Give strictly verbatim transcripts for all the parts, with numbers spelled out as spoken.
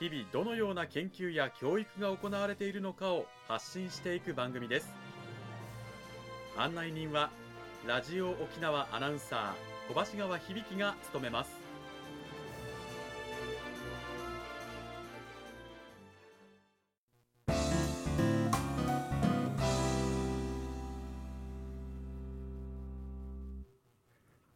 日々どのような研究や教育が行われているのかを発信していく番組です。案内人はラジオ沖縄アナウンサー小橋川響が務めます。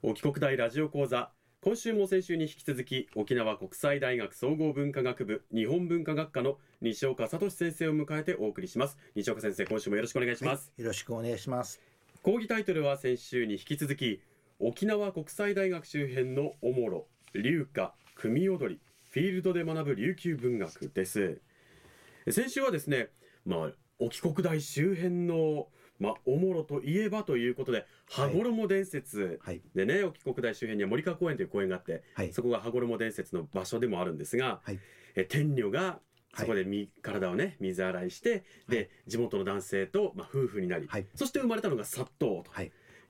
沖国大ラジオ講座、今週も先週に引き続き沖縄国際大学総合文化学部日本文化学科の西岡聡先生を迎えてお送りします。西岡先生、今週もよろしくお願いします。はい、よろしくお願いします。講義タイトルは先週に引き続き沖縄国際大学周辺のおもろ、琉歌、組踊り、フィールドで学ぶ琉球文学です。先週はですね、まあ、沖国大周辺のまあ、おもろといえばということで羽衣伝説でね、はいはい、沖国大周辺には森川公園という公園があって、はい、そこが羽衣伝説の場所でもあるんですが、はい、え天女がそこで身、はい、体をね水洗いしてで地元の男性と、まあ、夫婦になり、はい、そして生まれたのがサットウ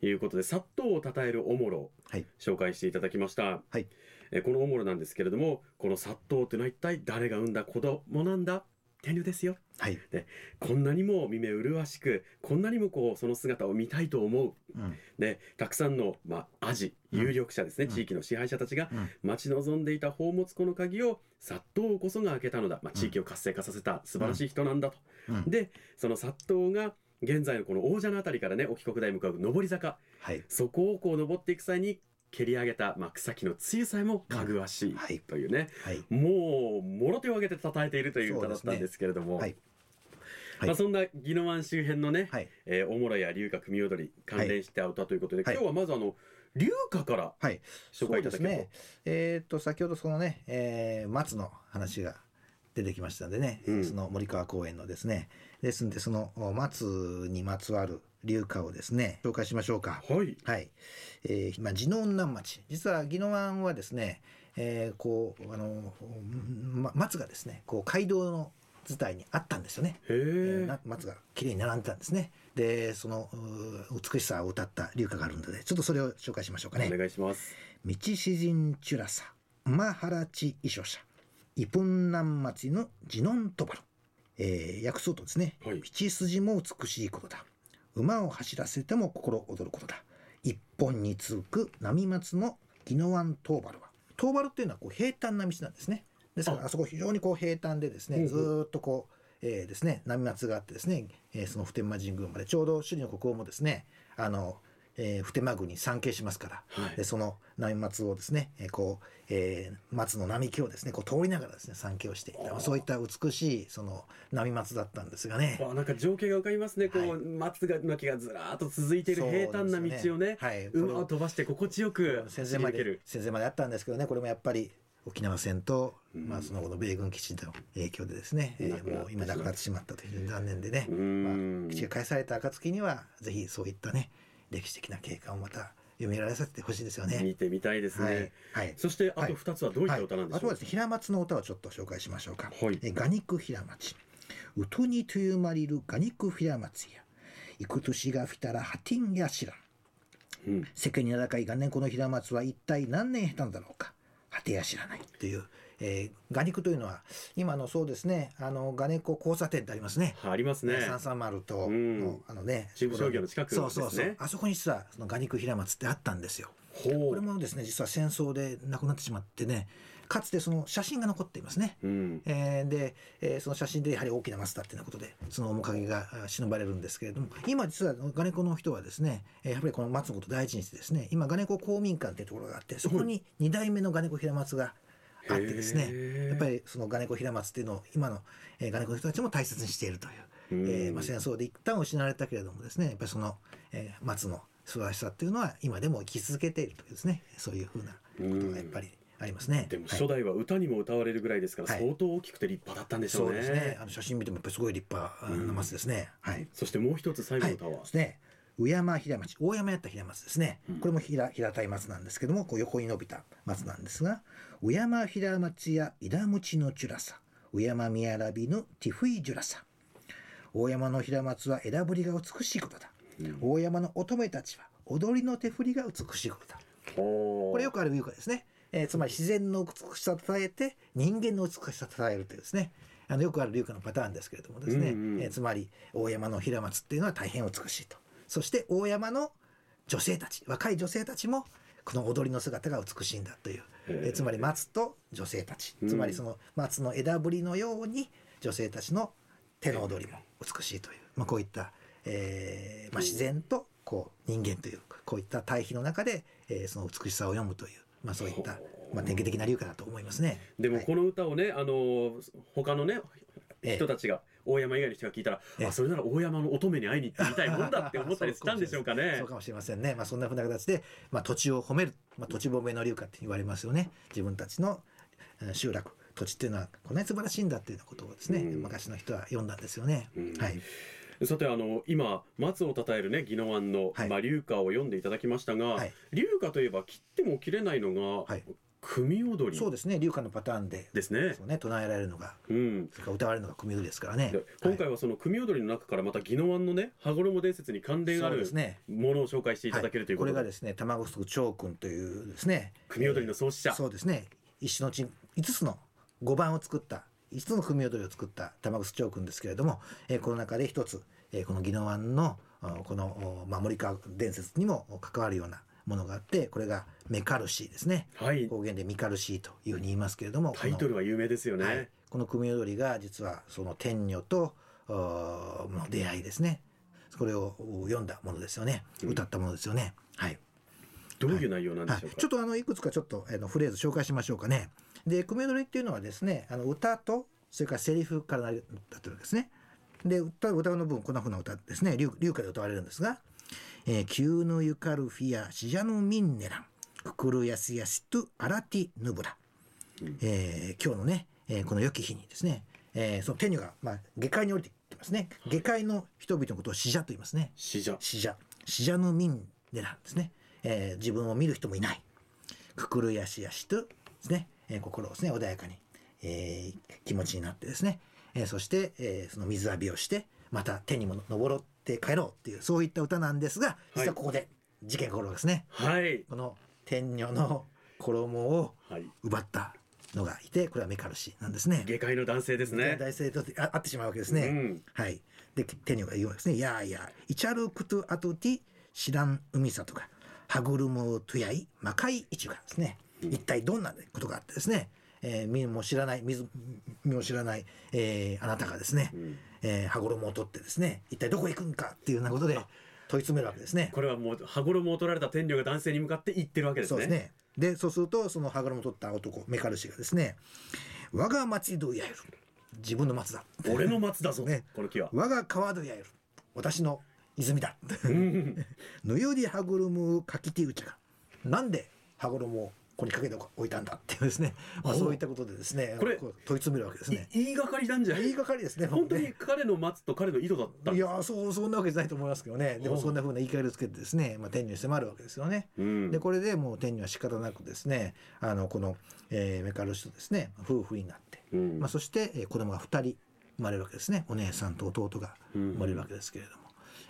ということで、はい、サットウを称えるおもろを紹介していただきました。はい、えこのおもろなんですけれども、このサットウというのは一体誰が産んだ子供なんだ、天女ですよ、はい、でこんなにも見目麗しく、こんなにもこうその姿を見たいと思う、うん、でたくさんの、まあ、アジ有力者ですね、うん、地域の支配者たちが待ち望んでいた宝物庫の鍵をサットウこそが開けたのだ、まあ、地域を活性化させた素晴らしい人なんだと、うんうん、でそのサットウが現在のこの王者のあたりからね沖国大向かう上り坂、はい、そこをこう登っていく際に蹴り上げた、まあ、草木の露さえもかぐわしいというね、うんはいはい、もうもろ手を挙げて叩いているという歌だったんですけれども、そ、ねはいはい、まあ、そんな宜野湾周辺のね、はい、えー、おもろや琉歌組踊り関連した歌ということで、はい、今日はまずあの琉歌から紹介いただければ、はい、そうですね、えー、っと先ほどそのね、えー、松の話が出てきましたんでね、うん、その森川公園のですね、ですんでその松にまつわる琉歌をですね紹介しましょうか。はい、はい、えーまあ、地の南町、実は宜野湾はですね、えー、こうあの、ま、松がですねこう街道の伝いにあったんですよね。へー、松が綺麗に並んでたんですね。でその美しさを歌った琉歌があるのでちょっとそれを紹介しましょうかね。お願いします。道詩人チュラサ馬原地衣装者イプン南町の地のんとばる、えー、訳そうとですね、はい、道筋も美しいことだ、馬を走らせても心躍ることだ、一本に続く波松の宜野湾トーバルは、トーバルというのはこう平坦な道なんですね。ですからあそこ非常にこう平坦でですね、うん、ずっとこう、えー、ですね波松があってですね、えー、その普天間神宮までちょうど首里の国王もですねあの、えー、普天間宮に参詣しますから、はい、でその波松をですねこう、えー、松の並木をですねこう通りながらですね参詣をしていた、そういった美しいその波松だったんですがね。なんか情景が浮かびますね、こう、はい、松の木がずらーっと続いている平坦な道を ね, ね、はい、馬を飛ばして心地よく先生まで先生まであったんですけどね、これもやっぱり沖縄戦と、まあ、その後の米軍基地の影響でですね、えー、もう今なくなってしまったという残念でね、まあ、基地が返された暁にはぜひそういったね歴史的な景観をまた読みられさせてほしいですよね。見てみたいですね。はいはい、そしてあとふたつはどういった歌なんでしょうか。はいはい、あとはですね、平松の歌をちょっと紹介しましょうか。はい、えガニク平松ウトニトゥマリルガニク平松やイクトシガフィタラハティンヤシラ、うん、世間に名高い元年この平松は一体何年経ったんだろうか、果てや知らないという、えー、ガニクというのは今のそうですねあのガネコ交差点ってありますね。ありますね。さんさんまるとのあのね中部商業の近くですね。そうそうそう、あそこに実はそのガニク平松ってあったんですよ。これもですね実は戦争で亡くなってしまってね、かつてその写真が残っていますね。うん、えー、で、えー、その写真でやはり大きな松だっていうことでその面影が忍ばれるんですけれども、今実はガネコの人はですねやっぱりこの松のことを大事にしてですね、今ガネコ公民館っていうところがあって、そこにに代目のガネコ平松があってですね、やっぱりそのガネコ平松っていうのを今のガネコの人たちも大切にしているという、えーまあ、戦争で一旦失われたけれどもですね、やっぱりその、えー、松の素晴らしさっていうのは今でも生き続けているというですね、そういうふうなことがやっぱりありますね。でも初代は歌にも歌われるぐらいですから、はい、相当大きくて立派だったんでしょうね。そうですね、あの写真見てもやっぱりすごい立派な松ですね、うん、はい。そしてもう一つ最後の歌は、はい、ですね、宇山平町、大山やった平松ですね、うん、これも 平, 平たい松なんですけども、こう横に伸びた松なんですが、宇山平町やいだむちのちゅらさ、宇山みやらびのティフイジュラさ、大山の平松は枝ぶりが美しいことだ、うん、大山の乙女たちは踊りの手振りが美しいことだ、これよくある言うからですね、えー、つまり自然の美しさを称えて人間の美しさを称えるというですね、あのよくある流歌のパターンですけれどもですね、うんうん、えー、つまり大山の平松っていうのは大変美しいと、そして大山の女性たち、若い女性たちもこの踊りの姿が美しいんだという、えー、つまり松と女性たち、つまりその松の枝ぶりのように女性たちの手の踊りも美しいという、まあ、こういった、えーまあ、自然とこう人間というこういった対比の中で、えー、その美しさを読むという、まあ、そういった、まあ、典型的な流歌だと思いますね。でもこの歌をね、はい、あの他のね人たちが、えー、大山以外の人が聞いたら、えー、あ、それなら大山の乙女に会いに行ってみたいもんだって思ったりしたんでしょうかね。そうかもしれませんね、まあ、そんなふうな形で、まあ、土地を褒める、まあ、土地褒めの流歌って言われますよね。自分たちの集落、土地っていうのはこんなに素晴らしいんだっていうことをですね、うん、昔の人は読んだんですよね、うん、はい。さて、あの今松をたたえるね宜野湾の、はい、まあ、流歌を読んでいただきましたが、はい、流歌といえば切っても切れないのが、はい、組踊り。そうですね、流歌のパターンでですね、そうね、唱えられるのが、うん、それから歌われるのが組踊りですからね。今回はその組踊りの中からまた宜野湾のね羽衣伝説に関連あるものを紹介していただけるということで、はい、これがですね玉城長君というですね組踊りの創始者、えー、そうですね、一種のうちいつつのごばんを作ったいつつの組踊りを作った玉城長君ですけれども、えー、この中で一つ、えー、この宜野湾のこの、まあ、森川伝説にも関わるようなものがあって、これがメカルシーですね、はい、方言でミカルシーというふうに言いますけれども、タイトルは有名ですよね、はい、この組踊りが実はその天女との出会いですね、これを読んだものですよね、うん、歌ったものですよね、はい。どういう内容なんでしょうか、はいはい、ちょっとあのいくつかちょっとあのフレーズ紹介しましょうかね。で組踊りっていうのはですね、あの歌とそれからセリフからなりだってるんですね。で歌の部分こんなふうな歌ですね、流歌で歌われるんですが、キューヌユカルフィアシジャヌミンネランククルヤスヤシトゥアラティヌブラ、えー、今日のね、えー、この良き日にですね、えー、その天女が、まあ、下界に降りてきますね。下界の人々のことをシジャと言いますね。シジャシジャシジャヌミンネランですね、えー、自分を見る人もいない、ククルヤシヤシトゥですね、えー、心をですね穏やかに、えー、気持ちになってですね、えー、そして、えー、その水浴びをしてまた手にも登ろう帰ろうっていう、そういった歌なんですが、実はここで事件が起こるんですね、はい、この天女の衣を奪ったのがいて、これはメカルシなんですね。下界の男性ですね、男性と会ってしまうわけですね、うん、はい。で天女が言うんですね、やーやーイチャルクトゥアトゥティシランウミサとかハグルムトゥヤイマカイイチュがですね、一体どんなことがあってですね、えー、身も知らない水も知らない、えー、あなたがですね、うん、えー、羽衣を取ってですね、一体どこへ行くんかっていうようなことで問い詰めるわけですね。これはもう羽衣を取られた天女が男性に向かって言ってるわけですね。そうですね。でそうするとその羽衣を取った男メカルシがですね、我が町どやゆる、自分の松だ、俺の松だぞ、ね、この木は我が川どやゆる、私の泉だぬより羽衣をかきてうちゃが、なんで羽衣をここにかけておいたんだっていうですね、まあ、そういったことでですね、これ問い詰めるわけですね。言いがかりなんじゃない、言いがかりですね。本当に彼の松と彼の井戸だったんです。いや、そうそんなわけじゃないと思いますけどね。でもそんな風な言い換えをつけてですね、まあ、天女に迫るわけですよね、うん、でこれでもう天女は仕方なくですね、あのこの、えー、メカルシとですね夫婦になって、うん、まあ、そして、えー、子供がふたり生まれるわけですね。お姉さんと弟が生まれるわけですけれども、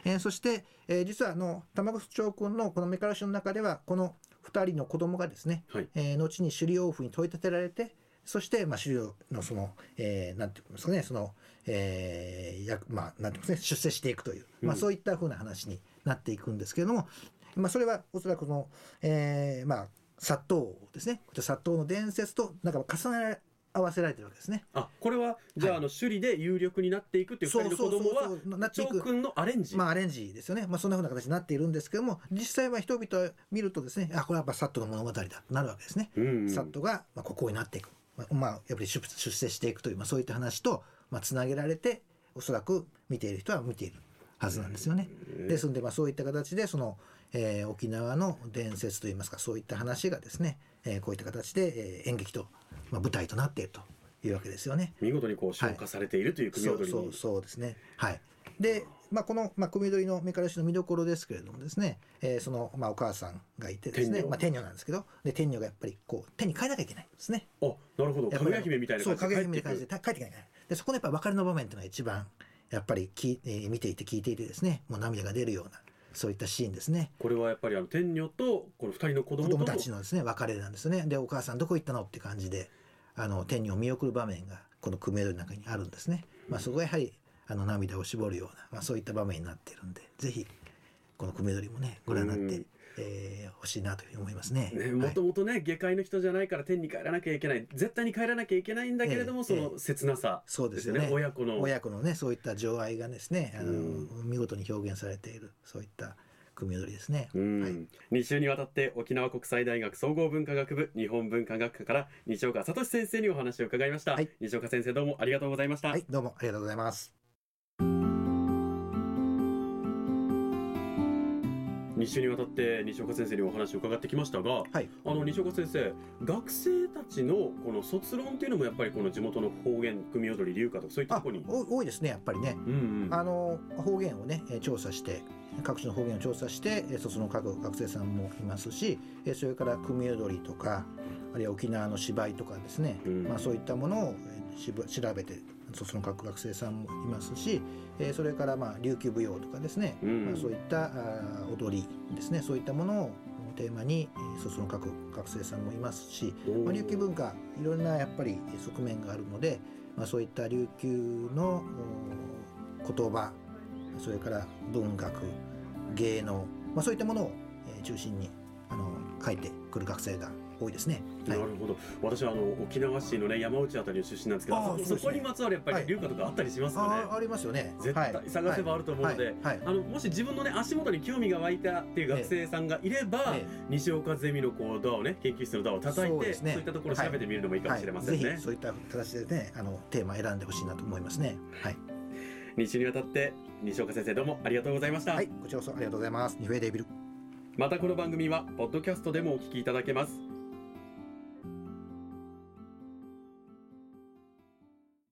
うん、えー、そして、えー、実はあの玉城長君のこのメカルシの中ではこのふたりの子供がですね、はい、えー、後に首里王府に問い立てられて、そして、まあ、首里のその、えー、なんていうんですかね、その、えー、まあ、なんていうんですかね、出世していくという、まあ、そういったふうな話になっていくんですけれども、うん、まあ、それはおそらくこの、えー、まあ、殺到ですね、殺到の伝説となんか重ね合わせられてるわけですね。あ、これはじゃあ、はい、あの首里で有力になっていくっていうふたりの子供は長君のアレンジ、まあ、アレンジですよね、まあ、そんなふうな形になっているんですけども、実際は人々を見るとですね、あ、これはやっぱサットの物語だとなるわけですね、うんうん、サットがまあここになっていく、まあ、まあ、やっぱり 出, 出世していくという、まあ、そういった話とつなげられて、おそらく見ている人は見ているはずなんですよね。ですので、まあ、そういった形でその、えー、沖縄の伝説といいますか、そういった話がですね、えー、こういった形で、えー、演劇と、まあ、舞台となっているというわけですよね。見事にこう昇華されているという組踊りに、はい、そうそうそうですね。はい。で、まあ、この、まあ、組踊りの目からしの見どころですけれどもですね、えー、その、まあ、お母さんがいてですね、天女、まあ、天女なんですけど、で天女がやっぱりこう手に変えなきゃいけないんですね。あ、なるほど。かぐや姫みたいな感じで、そうかぐや姫みたいな感じで帰っていかなきゃいけない。でそこでやっぱり別れの場面というのが一番やっぱりき、えー、見ていて聞いていてですね、もう涙が出るようなそういったシーンですね。これはやっぱりあの天女とこのふたりの子供と子供たちのですね別れなんですよね。でお母さんどこ行ったのって感じであの天女を見送る場面がこの組踊りの中にあるんですね。まあ、そこがやはりあの涙を絞るような、まあ、そういった場面になっているんで、ぜひこの組踊りもねご覧になって、えー、欲しいなというふうに思いますね。もともとね下界の人じゃないから天に帰らなきゃいけない、絶対に帰らなきゃいけないんだけれども、えー、その切なさ、ね、そうですよね。親子の親子のねそういった情愛がですねあの見事に表現されているそういった組踊りですね。うん、はい、に週にわたって沖縄国際大学総合文化学部日本文化学科から西岡聡先生にお話を伺いました。はい、西岡先生どうもありがとうございました。はい、どうもありがとうございます。に週にわたって西岡先生にお話を伺ってきましたが、はい、あの西岡先生、学生たちのこの卒論というのもやっぱりこの地元の方言、組踊り、流歌とかそういったところに多いですね、やっぱりね。うんうん、あの方言をね調査して、各地の方言を調査して卒論を書く学生さんもいますし、それから組踊りとかあるいは沖縄の芝居とかですね、うん、まあ、そういったものを調べて卒論を書く学生さんもいますし、えー、それからまあ琉球舞踊とかですね、うん、まあ、そういった踊りですね、そういったものをテーマに卒論を書く学生さんもいますし、まあ、琉球文化いろんなやっぱり側面があるので、まあ、そういった琉球の言葉、それから文学、芸能、まあ、そういったものを中心にあの書いてくる学生が多いですね。はい、なるほど。私はあの沖縄市の、ね、山内あたりの出身なんですけど、 そ, そ, す、ね、そこにまつわるやっぱり流歌とかあったりしますよね。はい、あ, ありますよね。絶対探せばあると思うので、はいはいはい、あのもし自分の、ね、足元に興味が湧いたっていう学生さんがいれば、ええええ、西岡ゼミのこうドアをね、研究室のドアを叩いて、 そ,、ね、そういったところを調べてみるのもいいかもしれませんね。はいはい、ぜひそういった形でねあのテーマ選んでほしいなと思いますね。はい、に週にわたって西岡先生どうもありがとうございました。はい、こちらこそありがとうございます。ニフェイデビル。またこの番組はポッドキャストでもお聞きいただけます。